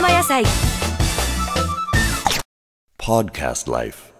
生野菜。Podcast Life。